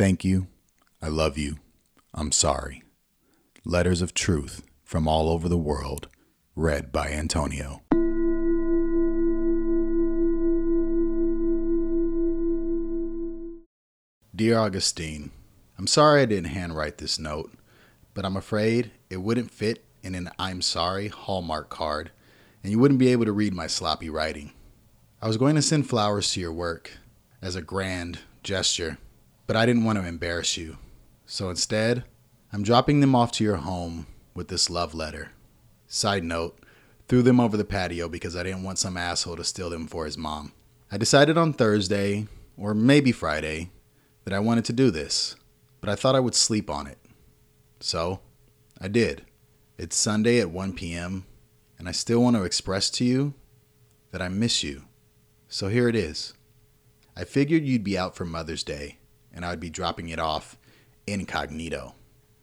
Thank you. I love you. I'm sorry. Letters of truth from all over the world, read by Antonio. Dear Augustine, I'm sorry I didn't handwrite this note, but I'm afraid it wouldn't fit in an I'm sorry Hallmark card, and you wouldn't be able to read my sloppy writing. I was going to send flowers to your work as a grand gesture, but I didn't want to embarrass you. So instead, I'm dropping them off to your home with this love letter. Side note, threw them over the patio because I didn't want some asshole to steal them for his mom. I decided on Thursday, or maybe Friday, that I wanted to do this, but I thought I would sleep on it. So, I did. It's Sunday at 1 p.m., and I still want to express to you that I miss you. So here it is. I figured you'd be out for Mother's Day, and I'd be dropping it off incognito.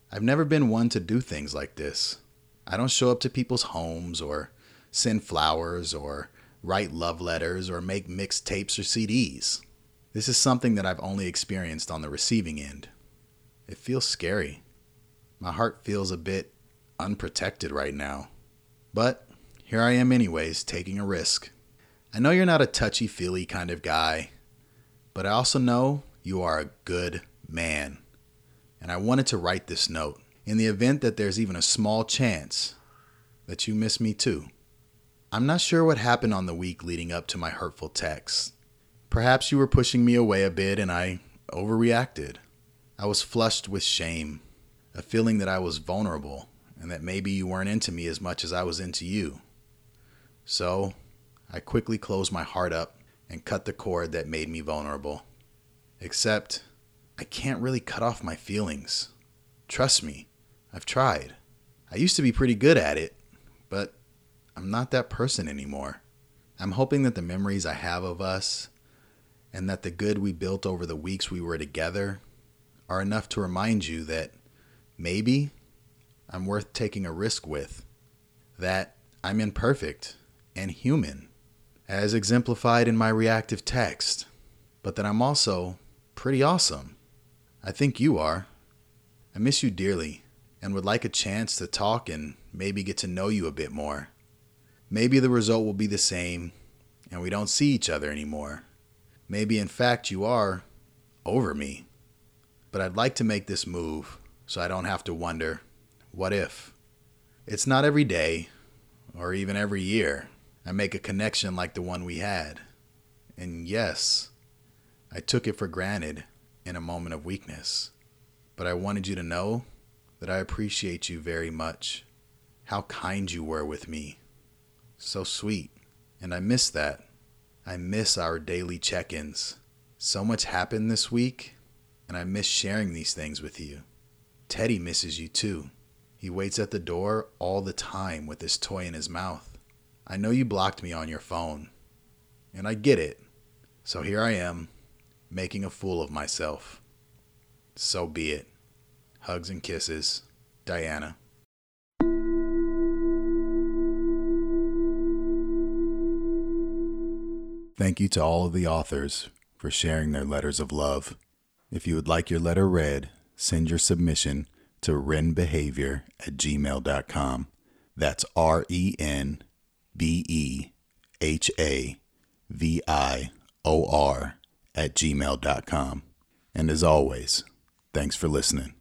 I've never been one to do things like this. I don't show up to people's homes, or send flowers, or write love letters, or make mixtapes or CDs. This is something that I've only experienced on the receiving end. It feels scary. My heart feels a bit unprotected right now. But here I am anyways, taking a risk. I know you're not a touchy-feely kind of guy, but I also know you are a good man. And I wanted to write this note in the event that there's even a small chance that you miss me too. I'm not sure what happened on the week leading up to my hurtful text. Perhaps you were pushing me away a bit and I overreacted. I was flushed with shame, a feeling that I was vulnerable and that maybe you weren't into me as much as I was into you. So, I quickly closed my heart up and cut the cord that made me vulnerable. Except, I can't really cut off my feelings. Trust me, I've tried. I used to be pretty good at it, but I'm not that person anymore. I'm hoping that the memories I have of us and that the good we built over the weeks we were together are enough to remind you that maybe I'm worth taking a risk with, that I'm imperfect and human, as exemplified in my reactive text, but that I'm also pretty awesome. I think you are. I miss you dearly and would like a chance to talk and maybe get to know you a bit more. Maybe the result will be the same and we don't see each other anymore. Maybe in fact you are over me. But I'd like to make this move so I don't have to wonder, what if? It's not every day or even every year I make a connection like the one we had. And yes, I took it for granted in a moment of weakness, but I wanted you to know that I appreciate you very much, how kind you were with me, so sweet, and I miss that. I miss our daily check-ins. So much happened this week, and I miss sharing these things with you. Teddy misses you too. He waits at the door all the time with his toy in his mouth. I know you blocked me on your phone, and I get it, so here I am, making a fool of myself. So be it. Hugs and kisses, Diana. Thank you to all of the authors for sharing their letters of love. If you would like your letter read, send your submission to renbehavior@gmail.com. That's renbehavior@gmail.com. And as always, thanks for listening.